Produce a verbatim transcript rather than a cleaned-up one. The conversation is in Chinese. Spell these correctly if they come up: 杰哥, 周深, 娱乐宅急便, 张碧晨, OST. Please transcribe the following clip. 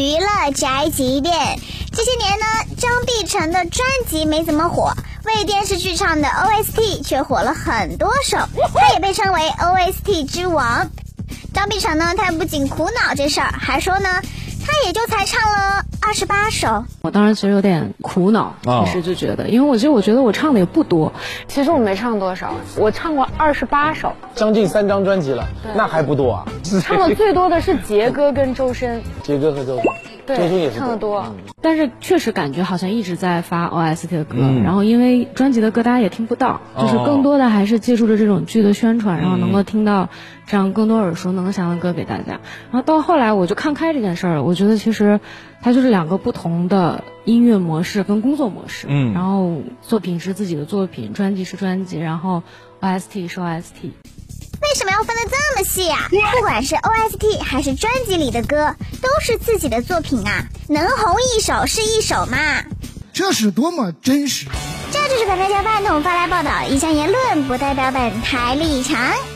娱乐宅急便。这些年呢，张碧晨的专辑没怎么火，为电视剧唱的 O S T 却火了很多首，他也被称为 O S T 之王。张碧晨呢，他不仅苦恼这事儿，还说呢，他也就才唱了二十八首。我当时其实有点苦恼，其实就觉得，因为我其实我觉得我唱的也不多。其实我没唱多少，我唱过二十八首，将近三张专辑了，那还不多啊。唱的最多的是杰哥跟周深，杰哥和周深，对，周深也是唱的多。但是确实感觉好像一直在发 O S T 的歌，嗯、然后因为专辑的歌大家也听不到，哦、就是更多的还是借助着这种剧的宣传，嗯、然后能够听到这样更多耳熟能详的歌给大家。然后到后来我就看开这件事儿了，我觉得其实它就是两个不同的音乐模式跟工作模式，嗯，然后作品是自己的作品，专辑是专辑，然后 O S T 是 O S T。为什么要分得这么细啊？不管是 O S T 还是专辑里的歌，都是自己的作品啊，能红一首是一首嘛。这是多么真实！这就是本台小饭桶发来报道，以上言论不代表本台立场。